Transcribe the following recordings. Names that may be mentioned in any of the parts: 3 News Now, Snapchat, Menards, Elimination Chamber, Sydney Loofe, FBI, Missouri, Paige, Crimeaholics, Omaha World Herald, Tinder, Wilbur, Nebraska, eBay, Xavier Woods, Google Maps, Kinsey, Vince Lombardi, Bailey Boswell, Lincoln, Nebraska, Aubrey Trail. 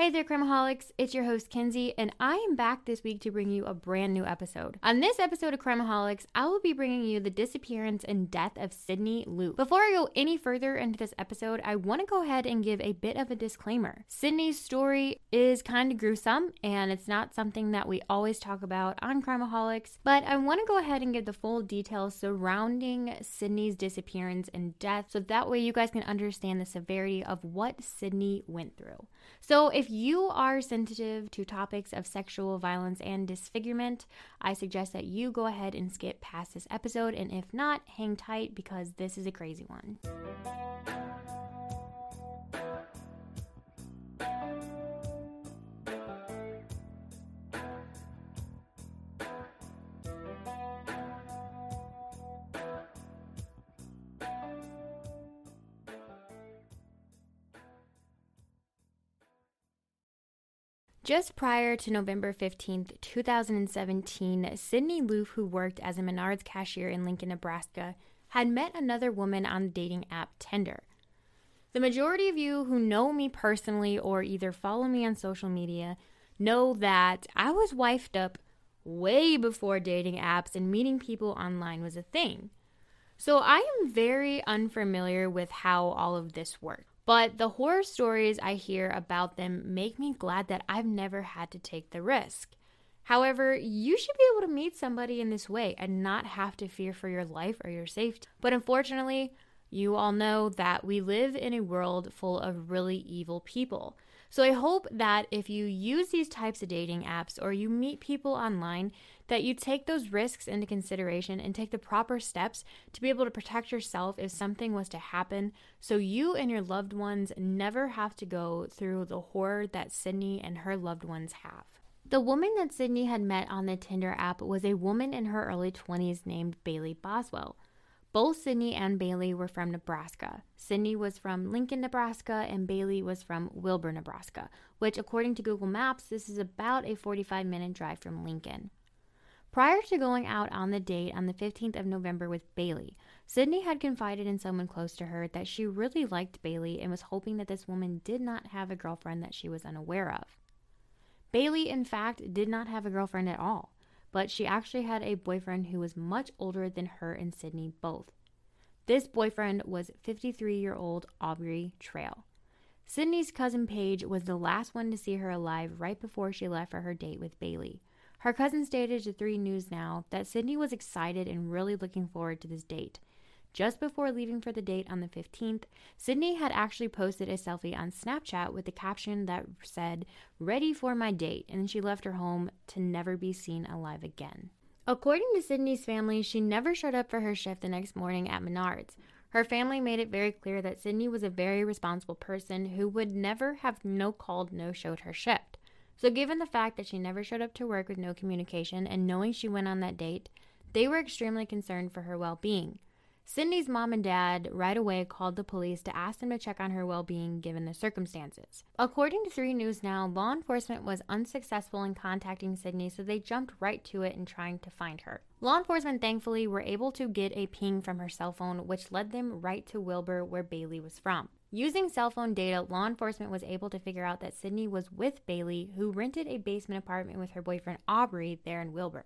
Hey there, Crimeaholics. It's your host, Kinsey, and I am back this week to bring you a brand new episode. On this episode of Crimeaholics, I will be bringing you the disappearance and death of Sydney Loofe. Before I go any further into this episode, I want to go ahead and give a bit of a disclaimer. Sydney's story is kind of gruesome, and it's not something that we always talk about on Crimeaholics, but I want to go ahead and give the full details surrounding Sydney's disappearance and death, so that way you guys can understand the severity of what Sydney went through. So if you are sensitive to topics of sexual violence and disfigurement, I suggest that you go ahead and skip past this episode, and if not, hang tight because this is a crazy one. Just prior to November 15th, 2017, Sydney Loofe, who worked as a Menards cashier in Lincoln, Nebraska, had met another woman on the dating app Tinder. The majority of you who know me personally or either follow me on social media know that I was wifed up way before dating apps and meeting people online was a thing. So I am very unfamiliar with how all of this works. But the horror stories I hear about them make me glad that I've never had to take the risk. However, you should be able to meet somebody in this way and not have to fear for your life or your safety. But unfortunately, you all know that we live in a world full of really evil people. So I hope that if you use these types of dating apps or you meet people online, that you take those risks into consideration and take the proper steps to be able to protect yourself if something was to happen, so you and your loved ones never have to go through the horror that Sydney and her loved ones have. The woman that Sydney had met on the Tinder app was a woman in her early 20s named Bailey Boswell. Both Sydney and Bailey were from Nebraska. Sydney was from Lincoln, Nebraska, and Bailey was from Wilbur, Nebraska, which, according to Google Maps, this is about a 45-minute drive from Lincoln. Prior to going out on the date on the 15th of November with Bailey, Sydney had confided in someone close to her that she really liked Bailey and was hoping that this woman did not have a girlfriend that she was unaware of. Bailey, in fact, did not have a girlfriend at all, but she actually had a boyfriend who was much older than her and Sydney both. This boyfriend was 53-year-old Aubrey Trail. Sydney's cousin Paige was the last one to see her alive right before she left for her date with Bailey. Her cousin stated to 3 News Now that Sydney was excited and really looking forward to this date. Just before leaving for the date on the 15th, Sydney had actually posted a selfie on Snapchat with the caption that said, "Ready for my date," and she left her home to never be seen alive again. According to Sydney's family, she never showed up for her shift the next morning at Menards. Her family made it very clear that Sydney was a very responsible person who would never have no-called, no-showed her shift. So given the fact that she never showed up to work with no communication and knowing she went on that date, they were extremely concerned for her well-being. Sydney's mom and dad right away called the police to ask them to check on her well-being given the circumstances. According to 3 News Now, law enforcement was unsuccessful in contacting Sydney, so they jumped right to it in trying to find her. Law enforcement thankfully were able to get a ping from her cell phone, which led them right to Wilbur, where Bailey was from. Using cell phone data, law enforcement was able to figure out that Sydney was with Bailey, who rented a basement apartment with her boyfriend Aubrey there in Wilbur.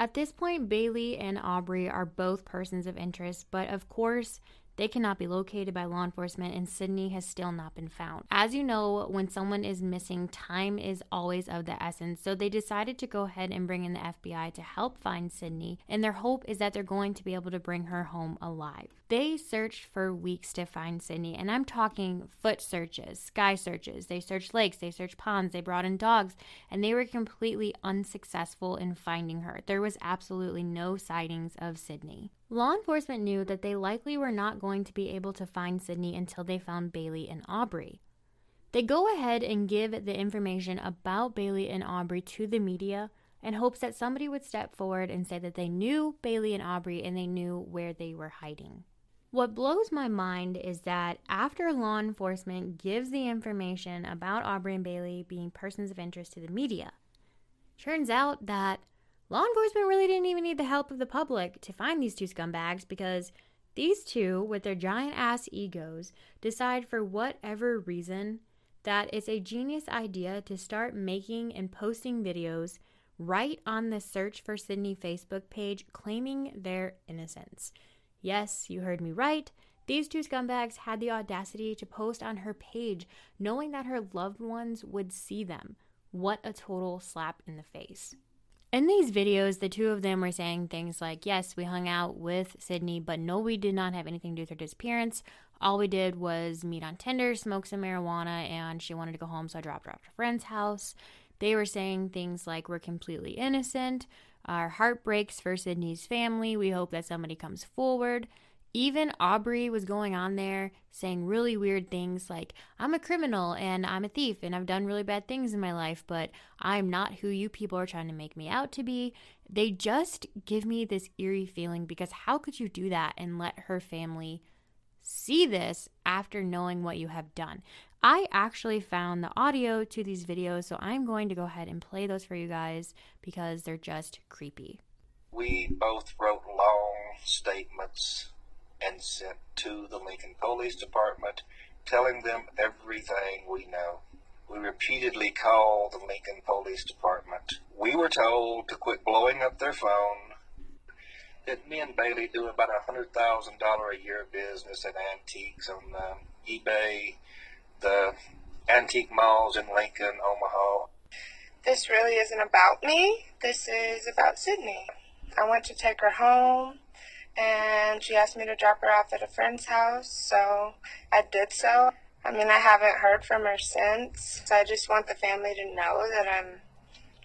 At this point, Bailey and Aubrey are both persons of interest, but of course, they cannot be located by law enforcement, and Sydney has still not been found. As you know, when someone is missing, time is always of the essence, so they decided to go ahead and bring in the FBI to help find Sydney, and their hope is that they're going to be able to bring her home alive. They searched for weeks to find Sydney, and I'm talking foot searches, sky searches. They searched lakes, they searched ponds, they brought in dogs, and they were completely unsuccessful in finding her. There was absolutely no sightings of Sydney. Law enforcement knew that they likely were not going to be able to find Sydney until they found Bailey and Aubrey. They go ahead and give the information about Bailey and Aubrey to the media in hopes that somebody would step forward and say that they knew Bailey and Aubrey and they knew where they were hiding. What blows my mind is that after law enforcement gives the information about Aubrey and Bailey being persons of interest to the media, turns out that law enforcement really didn't even need the help of the public to find these two scumbags because these two, with their giant ass egos, decide for whatever reason that it's a genius idea to start making and posting videos right on the Search for Sydney Facebook page claiming their innocence. Yes, you heard me right. These two scumbags had the audacity to post on her page knowing that her loved ones would see them. What a total slap in the face. In these videos, the two of them were saying things like, yes, we hung out with Sydney, but no, we did not have anything to do with her disappearance. All we did was meet on Tinder, smoke some marijuana, and she wanted to go home, so I dropped her off at a friend's house. They were saying things like, we're completely innocent. Our heart breaks for Sydney's family. We hope that somebody comes forward. Even Aubrey was going on there saying really weird things like, I'm a criminal and I'm a thief and I've done really bad things in my life, but I'm not who you people are trying to make me out to be. They just give me this eerie feeling because how could you do that and let her family see this after knowing what you have done? I actually found the audio to these videos, so I'm going to go ahead and play those for you guys because they're just creepy. We both wrote long statements and sent to the Lincoln Police Department telling them everything we know. We repeatedly called the Lincoln Police Department. We were told to quit blowing up their phone, that me and Bailey do about $100,000 a year business at antiques on eBay, the antique malls in Lincoln, Omaha. This really isn't about me. This is about Sydney. I went to take her home, and she asked me to drop her off at a friend's house, so I did so. I mean, I haven't heard from her since. So I just want the family to know that I'm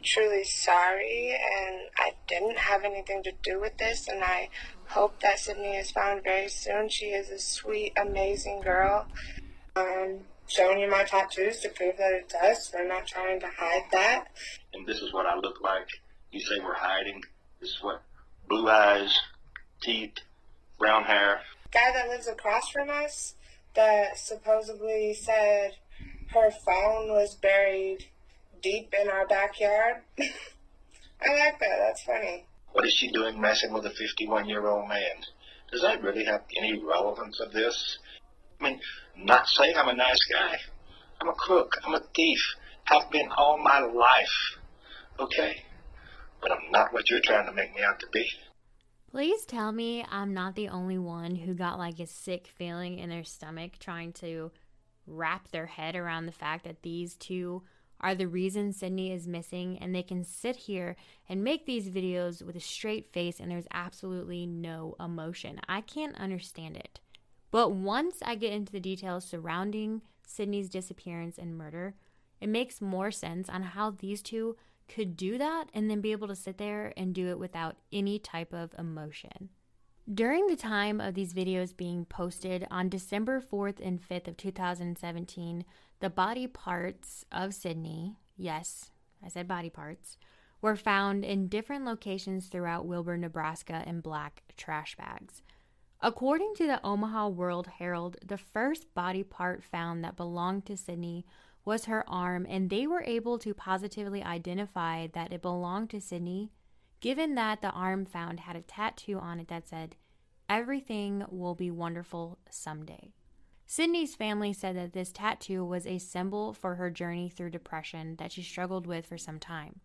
truly sorry, and I didn't have anything to do with this, and I hope that Sydney is found very soon. She is a sweet, amazing girl. Showing you my tattoos to prove that it's us. We're not trying to hide that. And this is what I look like. You say we're hiding. This is what blue eyes, teeth, brown hair. Guy that lives across from us that supposedly said her phone was buried deep in our backyard. I like that. That's funny. What is she doing messing with a 51-year-old man? Does that really have any relevance of this? I mean, not saying I'm a nice guy. I'm a crook. I'm a thief. I've been all my life. Okay? But I'm not what you're trying to make me out to be. Please tell me I'm not the only one who got like a sick feeling in their stomach trying to wrap their head around the fact that these two are the reason Sydney is missing and they can sit here and make these videos with a straight face and there's absolutely no emotion. I can't understand it. But once I get into the details surrounding Sydney's disappearance and murder, it makes more sense on how these two could do that and then be able to sit there and do it without any type of emotion. During the time of these videos being posted on December 4th and 5th of 2017, the body parts of Sydney, yes, I said body parts, were found in different locations throughout Wilbur, Nebraska in black trash bags. According to the Omaha World Herald, the first body part found that belonged to Sydney was her arm, and they were able to positively identify that it belonged to Sydney, given that the arm found had a tattoo on it that said, "Everything will be wonderful someday." Sydney's family said that this tattoo was a symbol for her journey through depression that she struggled with for some time.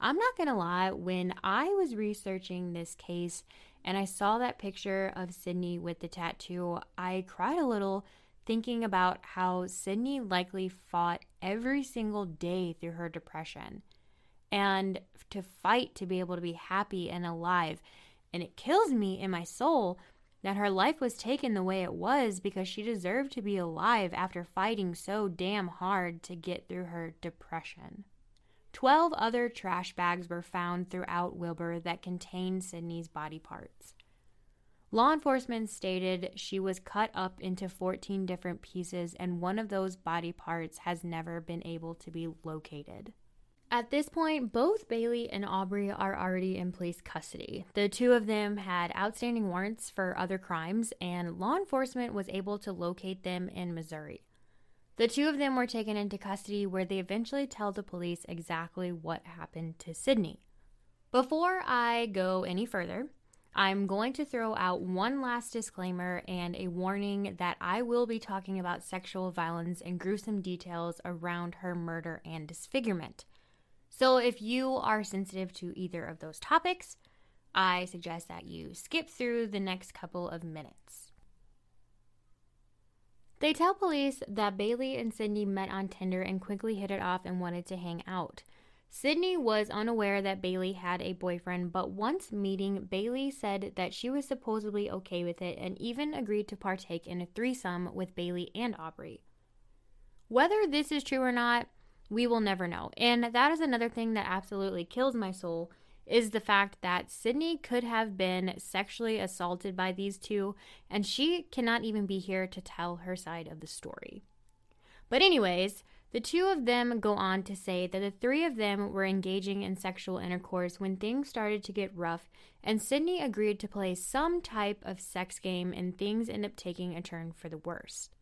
I'm not gonna lie, when I was researching this case and I saw that picture of Sydney with the tattoo, I cried a little thinking about how Sydney likely fought every single day through her depression and to fight to be able to be happy and alive. And it kills me in my soul that her life was taken the way it was because she deserved to be alive after fighting so damn hard to get through her depression. 12 other trash bags were found throughout Wilbur that contained Sydney's body parts. Law enforcement stated she was cut up into 14 different pieces, and one of those body parts has never been able to be located. At this point, both Bailey and Aubrey are already in police custody. The two of them had outstanding warrants for other crimes, and law enforcement was able to locate them in Missouri. The two of them were taken into custody, where they eventually tell the police exactly what happened to Sydney. Before I go any further, I'm going to throw out one last disclaimer and a warning that I will be talking about sexual violence and gruesome details around her murder and disfigurement. So if you are sensitive to either of those topics, I suggest that you skip through the next couple of minutes. They tell police that Bailey and Sydney met on Tinder and quickly hit it off and wanted to hang out. Sydney was unaware that Bailey had a boyfriend, but once meeting, Bailey said that she was supposedly okay with it and even agreed to partake in a threesome with Bailey and Aubrey. Whether this is true or not, we will never know. And that is another thing that absolutely kills my soul, is the fact that Sydney could have been sexually assaulted by these two, and she cannot even be here to tell her side of the story. But anyways, the two of them go on to say that the three of them were engaging in sexual intercourse when things started to get rough, and Sydney agreed to play some type of sex game, and things end up taking a turn for the worst.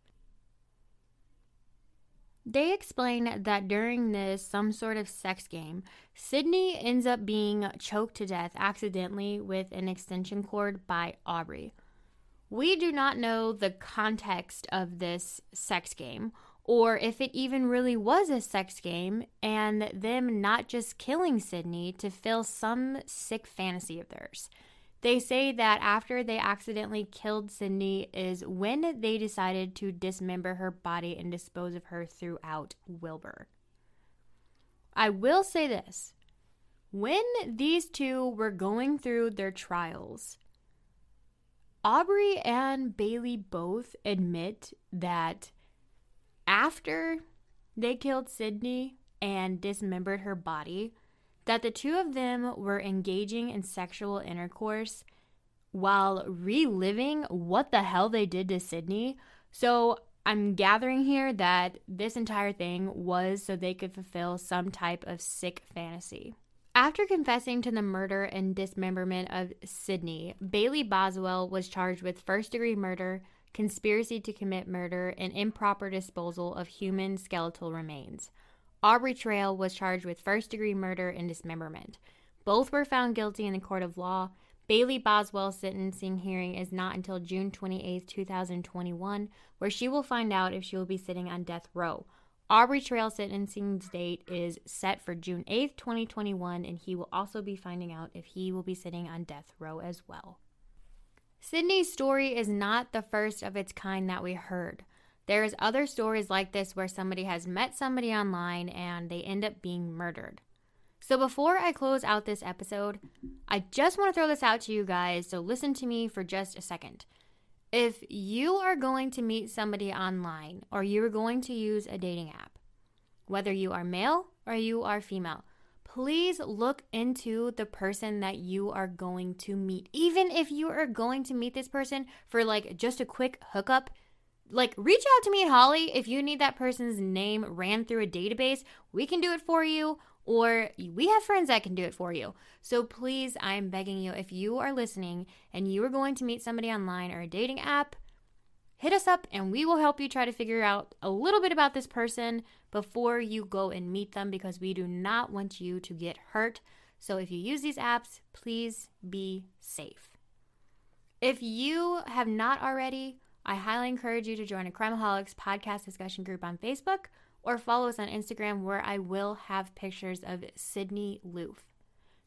They explain that during this some sort of sex game, Sydney ends up being choked to death accidentally with an extension cord by Aubrey. We do not know the context of this sex game, or if it even really was a sex game, and them not just killing Sydney to fill some sick fantasy of theirs. They say that after they accidentally killed Sydney is when they decided to dismember her body and dispose of her throughout Wilbur. I will say this. When these two were going through their trials, Aubrey and Bailey both admit that after they killed Sydney and dismembered her body, that the two of them were engaging in sexual intercourse while reliving what the hell they did to Sydney. So I'm gathering here that this entire thing was so they could fulfill some type of sick fantasy. After confessing to the murder and dismemberment of Sydney, Bailey Boswell was charged with first-degree murder, conspiracy to commit murder, and improper disposal of human skeletal remains. Aubrey Trail was charged with first-degree murder and dismemberment. Both were found guilty in the court of law. Bailey Boswell's sentencing hearing is not until June 28, 2021, where she will find out if she will be sitting on death row. Aubrey Trail's sentencing date is set for June 8, 2021, and he will also be finding out if he will be sitting on death row as well. Sydney's story is not the first of its kind that we heard. There's other stories like this where somebody has met somebody online and they end up being murdered. So before I close out this episode, I just want to throw this out to you guys, so listen to me for just a second. If you are going to meet somebody online or you're going to use a dating app, whether you are male or you are female, please look into the person that you are going to meet. Even if you are going to meet this person for like just a quick hookup, like reach out to me at Holly. If you need that person's name ran through a database, we can do it for you, or we have friends that can do it for you. So please, I'm begging you, if you are listening and you are going to meet somebody online or a dating app, hit us up and we will help you try to figure out a little bit about this person before you go and meet them, because we do not want you to get hurt. So if you use these apps, please be safe. If you have not already, I highly encourage you to join a Crimeaholics podcast discussion group on Facebook or follow us on Instagram, where I will have pictures of Sydney Loofe.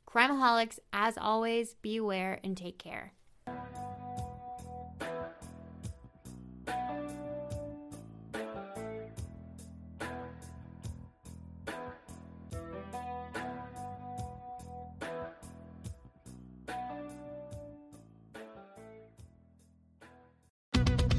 Crimeaholics, as always, beware and take care.